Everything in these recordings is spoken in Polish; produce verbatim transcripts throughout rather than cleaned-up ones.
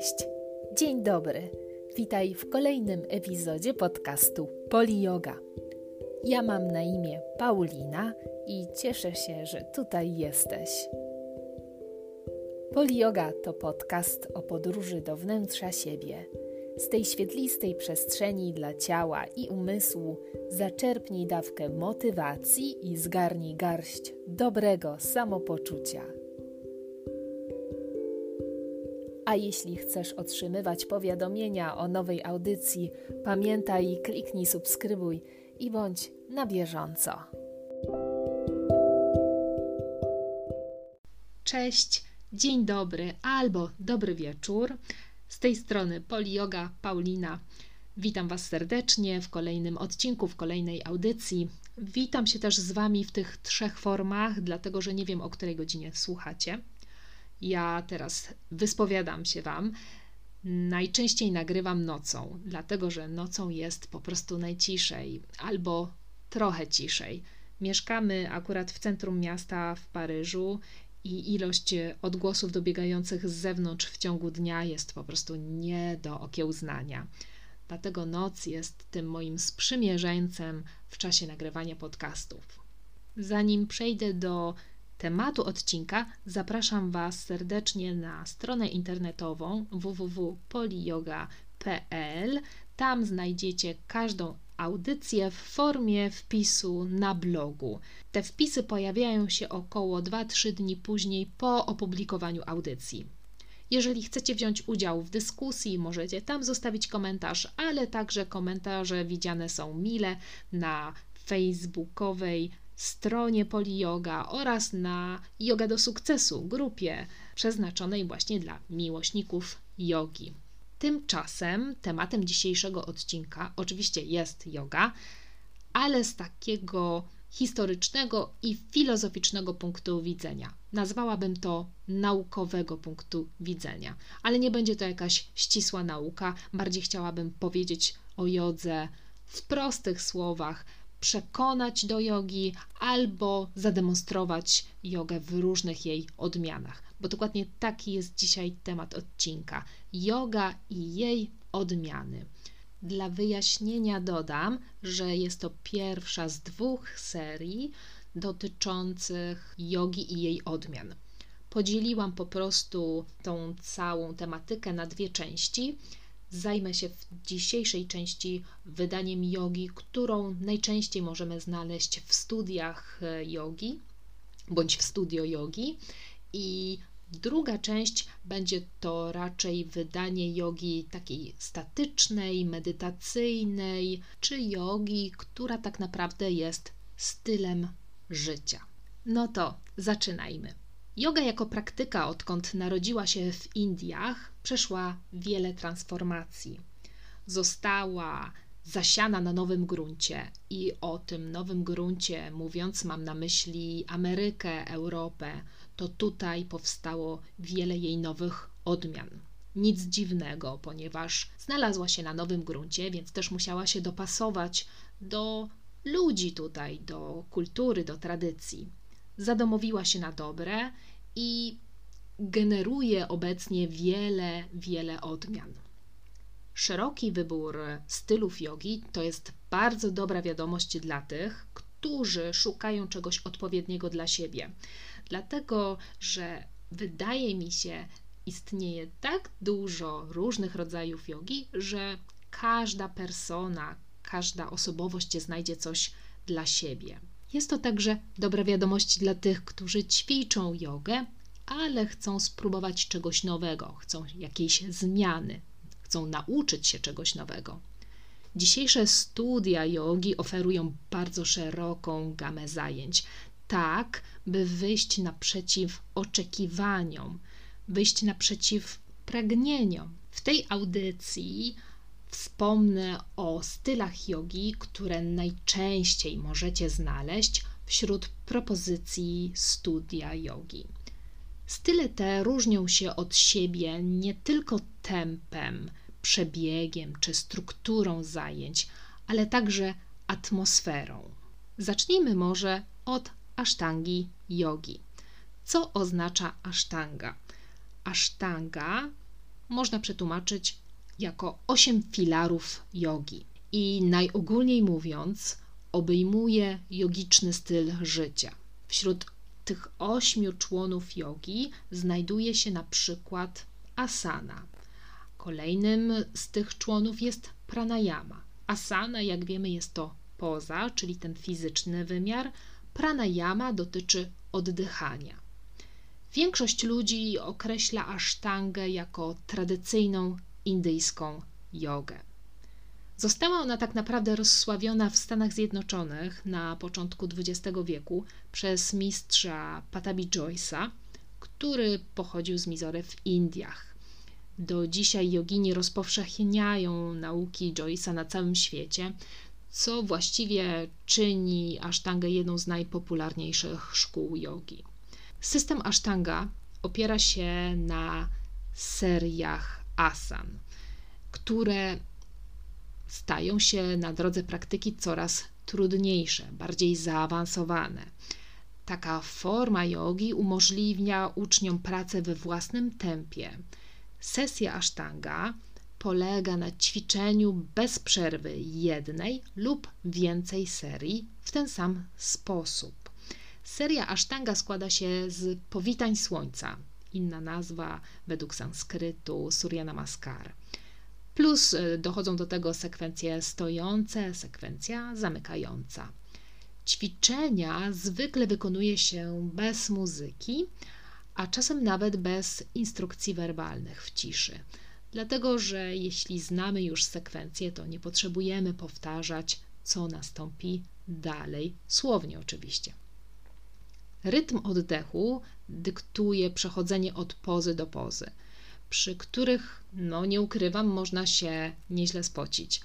Cześć, dzień dobry, witaj w kolejnym epizodzie podcastu Polly Yoga. Ja mam na imię Paulina i cieszę się, że tutaj jesteś. Polly Yoga to podcast o podróży do wnętrza siebie. Z tej świetlistej przestrzeni dla ciała i umysłu zaczerpnij dawkę motywacji i zgarnij garść dobrego samopoczucia. A jeśli chcesz otrzymywać powiadomienia o nowej audycji, pamiętaj, kliknij subskrybuj i bądź na bieżąco. Cześć, dzień dobry albo dobry wieczór. Z tej strony Polly Yoga, Paulina. Witam Was serdecznie w kolejnym odcinku, w kolejnej audycji. Witam się też z Wami w tych trzech formach, dlatego że nie wiem, o której godzinie słuchacie. Ja teraz wyspowiadam się Wam. Najczęściej nagrywam nocą, dlatego że nocą jest po prostu najciszej albo trochę ciszej. Mieszkamy akurat w centrum miasta w Paryżu i ilość odgłosów dobiegających z zewnątrz w ciągu dnia jest po prostu nie do okiełznania. Dlatego noc jest tym moim sprzymierzeńcem w czasie nagrywania podcastów. Zanim przejdę do tematu odcinka, zapraszam Was serdecznie na stronę internetową w w w kropka pollyoga kropka p l. Tam znajdziecie każdą audycję w formie wpisu na blogu. Te wpisy pojawiają się około dwa trzy dni później po opublikowaniu audycji. Jeżeli chcecie wziąć udział w dyskusji, możecie tam zostawić komentarz, ale także komentarze widziane są mile na facebookowej stronie Polly Yoga oraz na Joga do Sukcesu, grupie przeznaczonej właśnie dla miłośników jogi. Tymczasem tematem dzisiejszego odcinka oczywiście jest joga, ale z takiego historycznego i filozoficznego punktu widzenia. Nazwałabym to naukowego punktu widzenia, ale nie będzie to jakaś ścisła nauka, bardziej chciałabym powiedzieć o jodze w prostych słowach, przekonać do jogi albo zademonstrować jogę w różnych jej odmianach, bo dokładnie taki jest dzisiaj temat odcinka. Joga i jej odmiany. Dla wyjaśnienia dodam, że jest to pierwsza z dwóch serii dotyczących jogi i jej odmian. Podzieliłam po prostu tą całą tematykę na dwie części. Zajmę się w dzisiejszej części wydaniem jogi, którą najczęściej możemy znaleźć w studiach jogi bądź w studio jogi, i druga część będzie to raczej wydanie jogi takiej statycznej, medytacyjnej, czy jogi, która tak naprawdę jest stylem życia. No to zaczynajmy. Joga jako praktyka, odkąd narodziła się w Indiach, przeszła wiele transformacji. Została zasiana na nowym gruncie i o tym nowym gruncie mówiąc mam na myśli Amerykę, Europę. To tutaj powstało wiele jej nowych odmian. Nic dziwnego, ponieważ znalazła się na nowym gruncie, więc też musiała się dopasować do ludzi tutaj, do kultury, do tradycji. Zadomowiła się na dobre i generuje obecnie wiele, wiele odmian. Szeroki wybór stylów jogi to jest bardzo dobra wiadomość dla tych, którzy szukają czegoś odpowiedniego dla siebie. Dlatego, że wydaje mi się, istnieje tak dużo różnych rodzajów jogi, że każda persona, każda osobowość znajdzie coś dla siebie. Jest to także dobra wiadomość dla tych, którzy ćwiczą jogę, ale chcą spróbować czegoś nowego, chcą jakiejś zmiany, chcą nauczyć się czegoś nowego. Dzisiejsze studia jogi oferują bardzo szeroką gamę zajęć, tak by wyjść naprzeciw oczekiwaniom, wyjść naprzeciw pragnieniom. W tej audycji wspomnę o stylach jogi, które najczęściej możecie znaleźć wśród propozycji studia jogi. Style te różnią się od siebie nie tylko tempem, przebiegiem czy strukturą zajęć, ale także atmosferą. Zacznijmy może od asztangi jogi. Co oznacza asztanga? Asztanga można przetłumaczyć jako osiem filarów jogi i najogólniej mówiąc obejmuje jogiczny styl życia. Wśród tych ośmiu członów jogi znajduje się na przykład asana. Kolejnym z tych członów jest pranayama. Asana, jak wiemy, jest to poza, czyli ten fizyczny wymiar. Pranayama dotyczy oddychania. Większość ludzi określa asztangę jako tradycyjną indyjską jogę. Została ona tak naprawdę rozsławiona w Stanach Zjednoczonych na początku dwudziestego wieku przez mistrza Pattabhi Joisa, który pochodził z Mizory w Indiach. Do dzisiaj jogini rozpowszechniają nauki Joisa na całym świecie, co właściwie czyni asztangę jedną z najpopularniejszych szkół jogi. System asztanga opiera się na seriach asan, które stają się na drodze praktyki coraz trudniejsze, bardziej zaawansowane. Taka forma jogi umożliwia uczniom pracę we własnym tempie. Sesja asztanga polega na ćwiczeniu bez przerwy jednej lub więcej serii w ten sam sposób. Seria asztanga składa się z powitań słońca, inna nazwa według sanskrytu Surya Namaskar. Plus dochodzą do tego sekwencje stojące, sekwencja zamykająca. Ćwiczenia zwykle wykonuje się bez muzyki, a czasem nawet bez instrukcji werbalnych w ciszy. Dlatego, że jeśli znamy już sekwencję, to nie potrzebujemy powtarzać, co nastąpi dalej, słownie oczywiście. Rytm oddechu dyktuje przechodzenie od pozy do pozy, przy których, no nie ukrywam, można się nieźle spocić.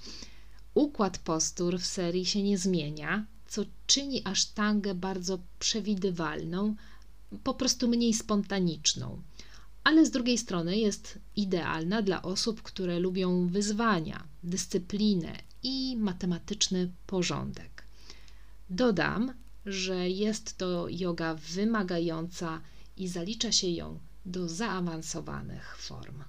Układ postur w serii się nie zmienia, co czyni asztangę bardzo przewidywalną, po prostu mniej spontaniczną. Ale z drugiej strony jest idealna dla osób, które lubią wyzwania, dyscyplinę i matematyczny porządek. Dodam, że jest to joga wymagająca i zalicza się ją do zaawansowanych form.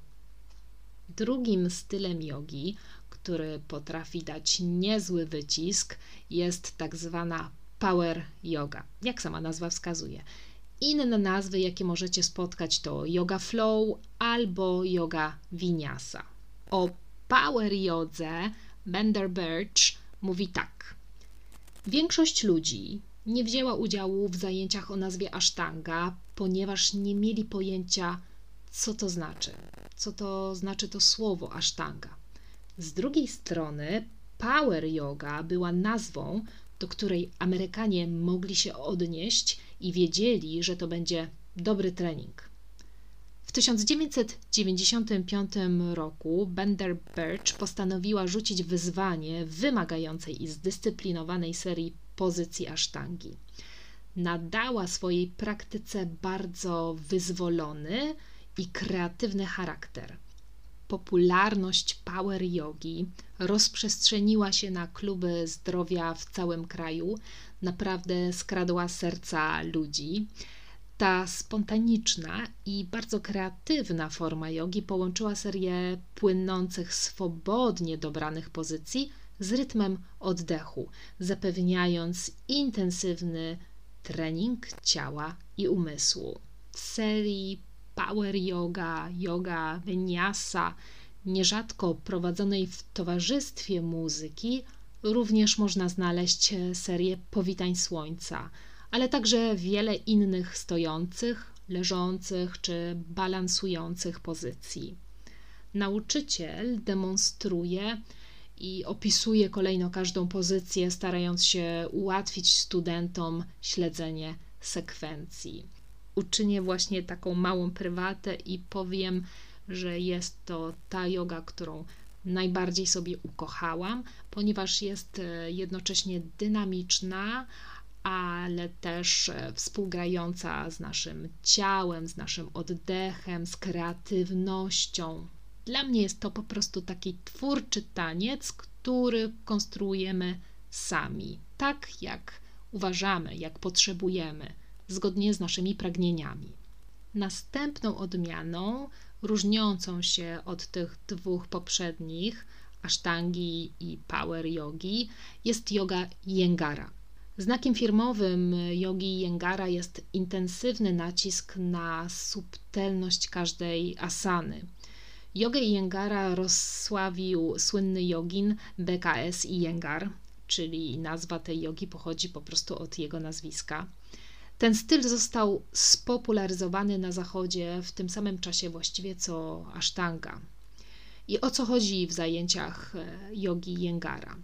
Drugim stylem jogi, który potrafi dać niezły wycisk, jest tak zwana power yoga, jak sama nazwa wskazuje. Inne nazwy, jakie możecie spotkać, to yoga flow albo yoga vinyasa. O power jodze Bender Birch mówi tak. Większość ludzi nie wzięła udziału w zajęciach o nazwie asztanga, ponieważ nie mieli pojęcia, co to znaczy, co to znaczy to słowo asztanga. Z drugiej strony power yoga była nazwą, do której Amerykanie mogli się odnieść i wiedzieli, że to będzie dobry trening. W tysiąc dziewięćset dziewięćdziesiątym piątym roku Bender Birch postanowiła rzucić wyzwanie wymagającej i zdyscyplinowanej serii pozycji asztangi. Nadała swojej praktyce bardzo wyzwolony i kreatywny charakter. Popularność power jogi rozprzestrzeniła się na kluby zdrowia w całym kraju, naprawdę skradła serca ludzi. Ta spontaniczna i bardzo kreatywna forma jogi połączyła serię płynących swobodnie dobranych pozycji z rytmem oddechu, zapewniając intensywny trening ciała i umysłu. W serii power yoga, yoga vinyasa, nierzadko prowadzonej w towarzystwie muzyki, również można znaleźć serię powitań słońca, ale także wiele innych stojących, leżących czy balansujących pozycji. Nauczyciel demonstruje i opisuje kolejno każdą pozycję, starając się ułatwić studentom śledzenie sekwencji. Uczynię właśnie taką małą prywatę i powiem, że jest to ta joga, którą najbardziej sobie ukochałam, ponieważ jest jednocześnie dynamiczna, ale też współgrająca z naszym ciałem, z naszym oddechem, z kreatywnością. Dla mnie jest to po prostu taki twórczy taniec, który konstruujemy sami, tak jak uważamy, jak potrzebujemy, zgodnie z naszymi pragnieniami. Następną odmianą różniącą się od tych dwóch poprzednich, Ashtangi i Power Yogi, jest joga Iyengara. Znakiem firmowym jogi Iyengara jest intensywny nacisk na subtelność każdej asany. Jogę Iyengara rozsławił słynny jogin B K S Iyengar, czyli nazwa tej jogi pochodzi po prostu od jego nazwiska. Ten styl został spopularyzowany na Zachodzie w tym samym czasie właściwie co Ashtanga. I o co chodzi w zajęciach jogi Iyengara?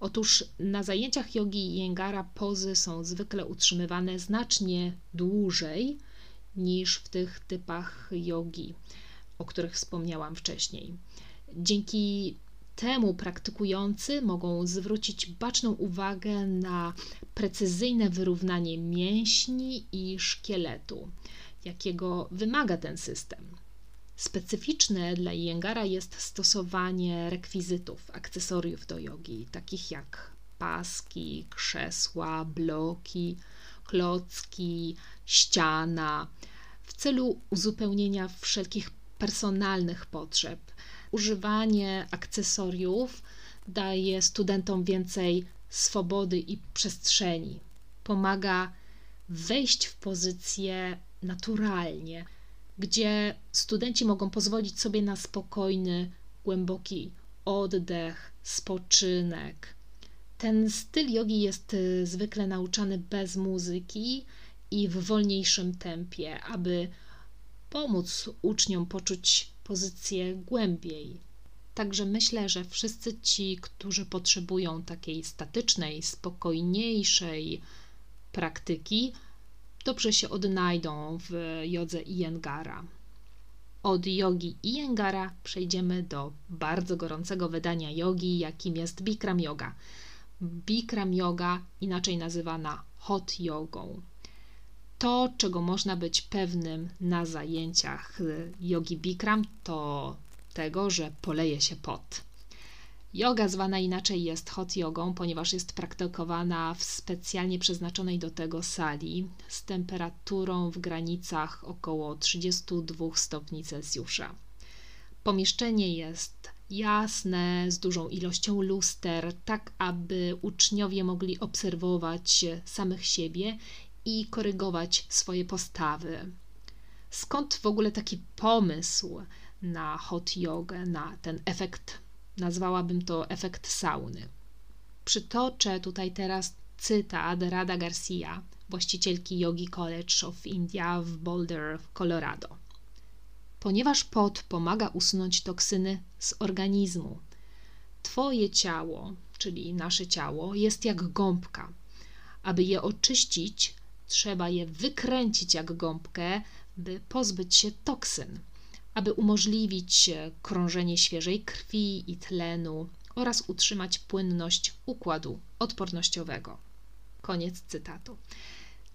Otóż na zajęciach jogi Iyengara pozy są zwykle utrzymywane znacznie dłużej niż w tych typach jogi, o których wspomniałam wcześniej. Dzięki temu praktykujący mogą zwrócić baczną uwagę na precyzyjne wyrównanie mięśni i szkieletu, jakiego wymaga ten system. Specyficzne dla Iyengara jest stosowanie rekwizytów, akcesoriów do jogi, takich jak paski, krzesła, bloki, klocki, ściana, w celu uzupełnienia wszelkich personalnych potrzeb. Używanie akcesoriów daje studentom więcej swobody i przestrzeni. Pomaga wejść w pozycję naturalnie, gdzie studenci mogą pozwolić sobie na spokojny, głęboki oddech, spoczynek. Ten styl jogi jest zwykle nauczany bez muzyki i w wolniejszym tempie, aby pomóc uczniom poczuć pozycję głębiej. Także myślę, że wszyscy ci, którzy potrzebują takiej statycznej, spokojniejszej praktyki, dobrze się odnajdą w jodze Iyengara. Od jogi Iyengara przejdziemy do bardzo gorącego wydania jogi, jakim jest Bikram Yoga. Bikram Yoga, inaczej nazywana hot jogą. To, czego można być pewnym na zajęciach jogi Bikram, to tego, że poleje się pot. Joga zwana inaczej jest hot jogą, ponieważ jest praktykowana w specjalnie przeznaczonej do tego sali z temperaturą w granicach około trzydziestu dwóch stopni Celsjusza. Pomieszczenie jest jasne, z dużą ilością luster, tak aby uczniowie mogli obserwować samych siebie i korygować swoje postawy. Skąd w ogóle taki pomysł na hot jogę, na ten efekt, nazwałabym to efekt sauny? Przytoczę tutaj teraz cytat Rada Garcia, właścicielki Yogi College of India w Boulder w Colorado. Ponieważ pot pomaga usunąć toksyny z organizmu, twoje ciało, czyli nasze ciało, jest jak gąbka. Aby je oczyścić, trzeba je wykręcić jak gąbkę, by pozbyć się toksyn, aby umożliwić krążenie świeżej krwi i tlenu oraz utrzymać płynność układu odpornościowego. Koniec cytatu.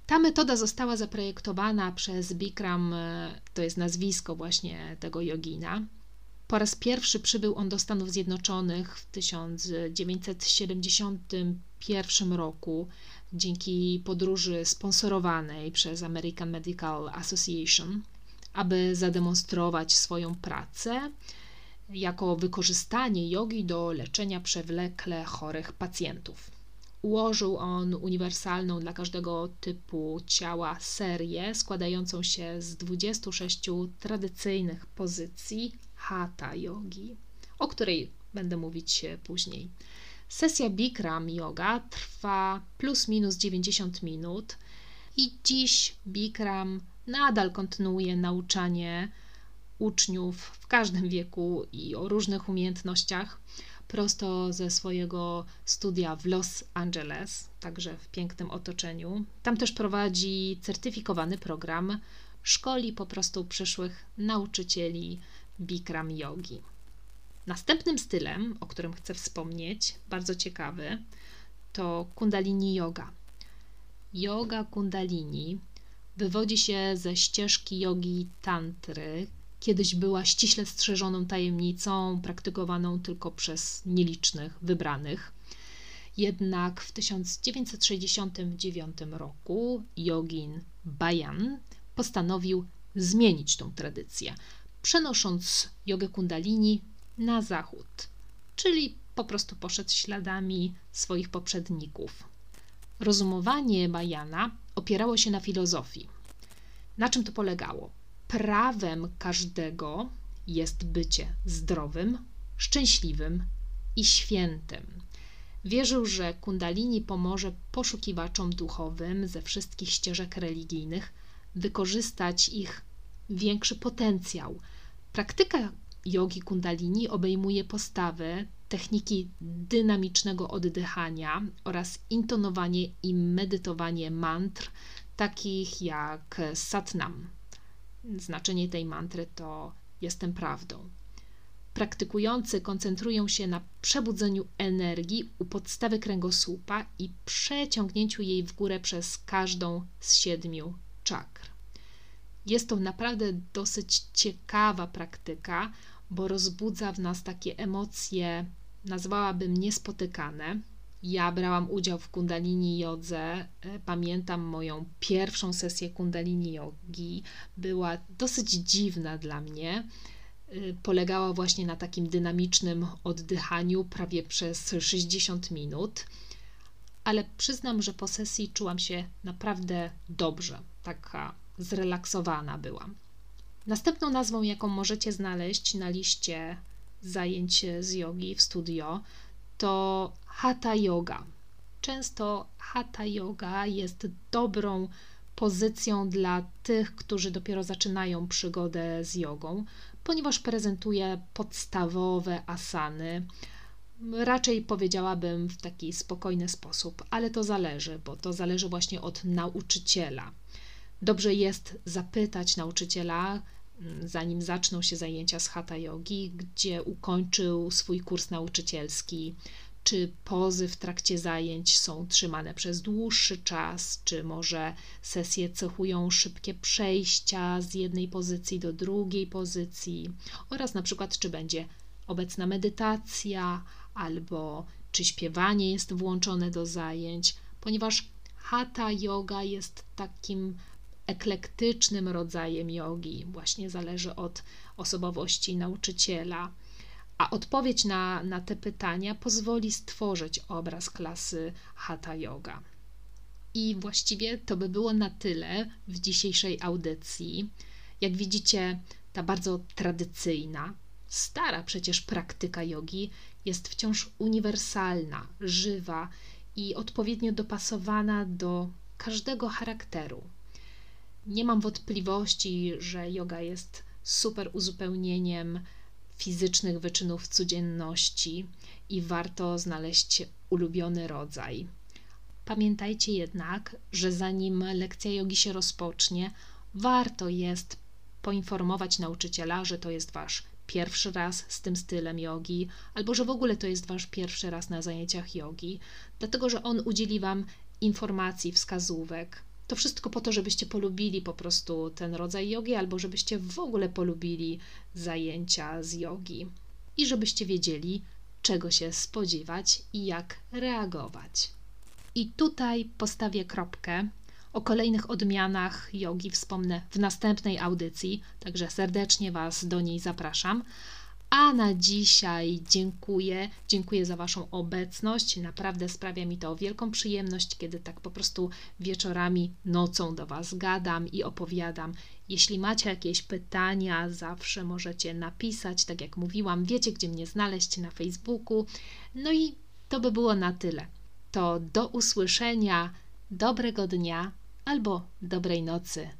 Ta metoda została zaprojektowana przez Bikram, to jest nazwisko właśnie tego jogina. Po raz pierwszy przybył on do Stanów Zjednoczonych w tysiąc dziewięćset siedemdziesiątym pierwszym roku dzięki podróży sponsorowanej przez American Medical Association, aby zademonstrować swoją pracę jako wykorzystanie jogi do leczenia przewlekle chorych pacjentów. Ułożył on uniwersalną dla każdego typu ciała serię składającą się z dwudziestu sześciu tradycyjnych pozycji Hatha Yogi, o której będę mówić później. Sesja Bikram Yoga trwa plus minus dziewięćdziesiąt minut i dziś Bikram nadal kontynuuje nauczanie uczniów w każdym wieku i o różnych umiejętnościach prosto ze swojego studia w Los Angeles, także w pięknym otoczeniu. Tam też prowadzi certyfikowany program, szkoli po prostu przyszłych nauczycieli Bikram Yogi. Następnym stylem, o którym chcę wspomnieć, bardzo ciekawy, to Kundalini Yoga. Yoga Kundalini wywodzi się ze ścieżki jogi tantry. Kiedyś była ściśle strzeżoną tajemnicą, praktykowaną tylko przez nielicznych wybranych. Jednak w tysiąc dziewięćset sześćdziesiątym dziewiątym roku jogin Bajan postanowił zmienić tą tradycję. przenosząc jogę kundalini na zachód, czyli po prostu poszedł śladami swoich poprzedników. Rozumowanie Bajana opierało się na filozofii. Na czym to polegało? Prawem każdego jest bycie zdrowym, szczęśliwym i świętym. Wierzył, że kundalini pomoże poszukiwaczom duchowym ze wszystkich ścieżek religijnych wykorzystać ich większy potencjał. Praktyka jogi kundalini obejmuje postawy, techniki dynamicznego oddychania oraz intonowanie i medytowanie mantr, takich jak satnam. Znaczenie tej mantry to jestem prawdą. Praktykujący koncentrują się na przebudzeniu energii u podstawy kręgosłupa i przeciągnięciu jej w górę przez każdą z siedmiu czakr. Jest to naprawdę dosyć ciekawa praktyka, bo rozbudza w nas takie emocje, nazwałabym niespotykane. Ja brałam udział w kundalini jodze, pamiętam moją pierwszą sesję kundalini jogi, była dosyć dziwna dla mnie. Polegała właśnie na takim dynamicznym oddychaniu prawie przez sześćdziesiąt minut, ale przyznam, że po sesji czułam się naprawdę dobrze, taka zrelaksowana byłam. Następną nazwą, jaką możecie znaleźć na liście zajęć z jogi w studio, to Hatha Yoga. Często Hatha Yoga jest dobrą pozycją dla tych, którzy dopiero zaczynają przygodę z jogą, ponieważ prezentuje podstawowe asany, raczej powiedziałabym w taki spokojny sposób, ale to zależy, bo to zależy właśnie od nauczyciela. Dobrze jest zapytać nauczyciela, zanim zaczną się zajęcia z hatha jogi, gdzie ukończył swój kurs nauczycielski, czy pozy w trakcie zajęć są trzymane przez dłuższy czas, czy może sesje cechują szybkie przejścia z jednej pozycji do drugiej pozycji oraz na przykład czy będzie obecna medytacja albo czy śpiewanie jest włączone do zajęć, ponieważ hatha yoga jest takim eklektycznym rodzajem jogi, właśnie zależy od osobowości nauczyciela. A odpowiedź na, na te pytania pozwoli stworzyć obraz klasy Hatha Yoga. I właściwie to by było na tyle w dzisiejszej audycji. Jak widzicie, ta bardzo tradycyjna, stara przecież praktyka jogi jest wciąż uniwersalna, żywa i odpowiednio dopasowana do każdego charakteru. Nie mam wątpliwości, że joga jest super uzupełnieniem fizycznych wyczynów codzienności i warto znaleźć ulubiony rodzaj. Pamiętajcie jednak, że zanim lekcja jogi się rozpocznie, warto jest poinformować nauczyciela, że to jest Wasz pierwszy raz z tym stylem jogi, albo że w ogóle to jest Wasz pierwszy raz na zajęciach jogi, dlatego że on udzieli Wam informacji, wskazówek. To wszystko po to, żebyście polubili po prostu ten rodzaj jogi albo żebyście w ogóle polubili zajęcia z jogi i żebyście wiedzieli, czego się spodziewać i jak reagować. I tutaj postawię kropkę. O kolejnych odmianach jogi wspomnę w następnej audycji, także serdecznie Was do niej zapraszam. A na dzisiaj dziękuję, dziękuję za Waszą obecność, naprawdę sprawia mi to wielką przyjemność, kiedy tak po prostu wieczorami, nocą do Was gadam i opowiadam. Jeśli macie jakieś pytania, zawsze możecie napisać, tak jak mówiłam, wiecie gdzie mnie znaleźć, na Facebooku. No i to by było na tyle. To do usłyszenia, dobrego dnia albo dobrej nocy.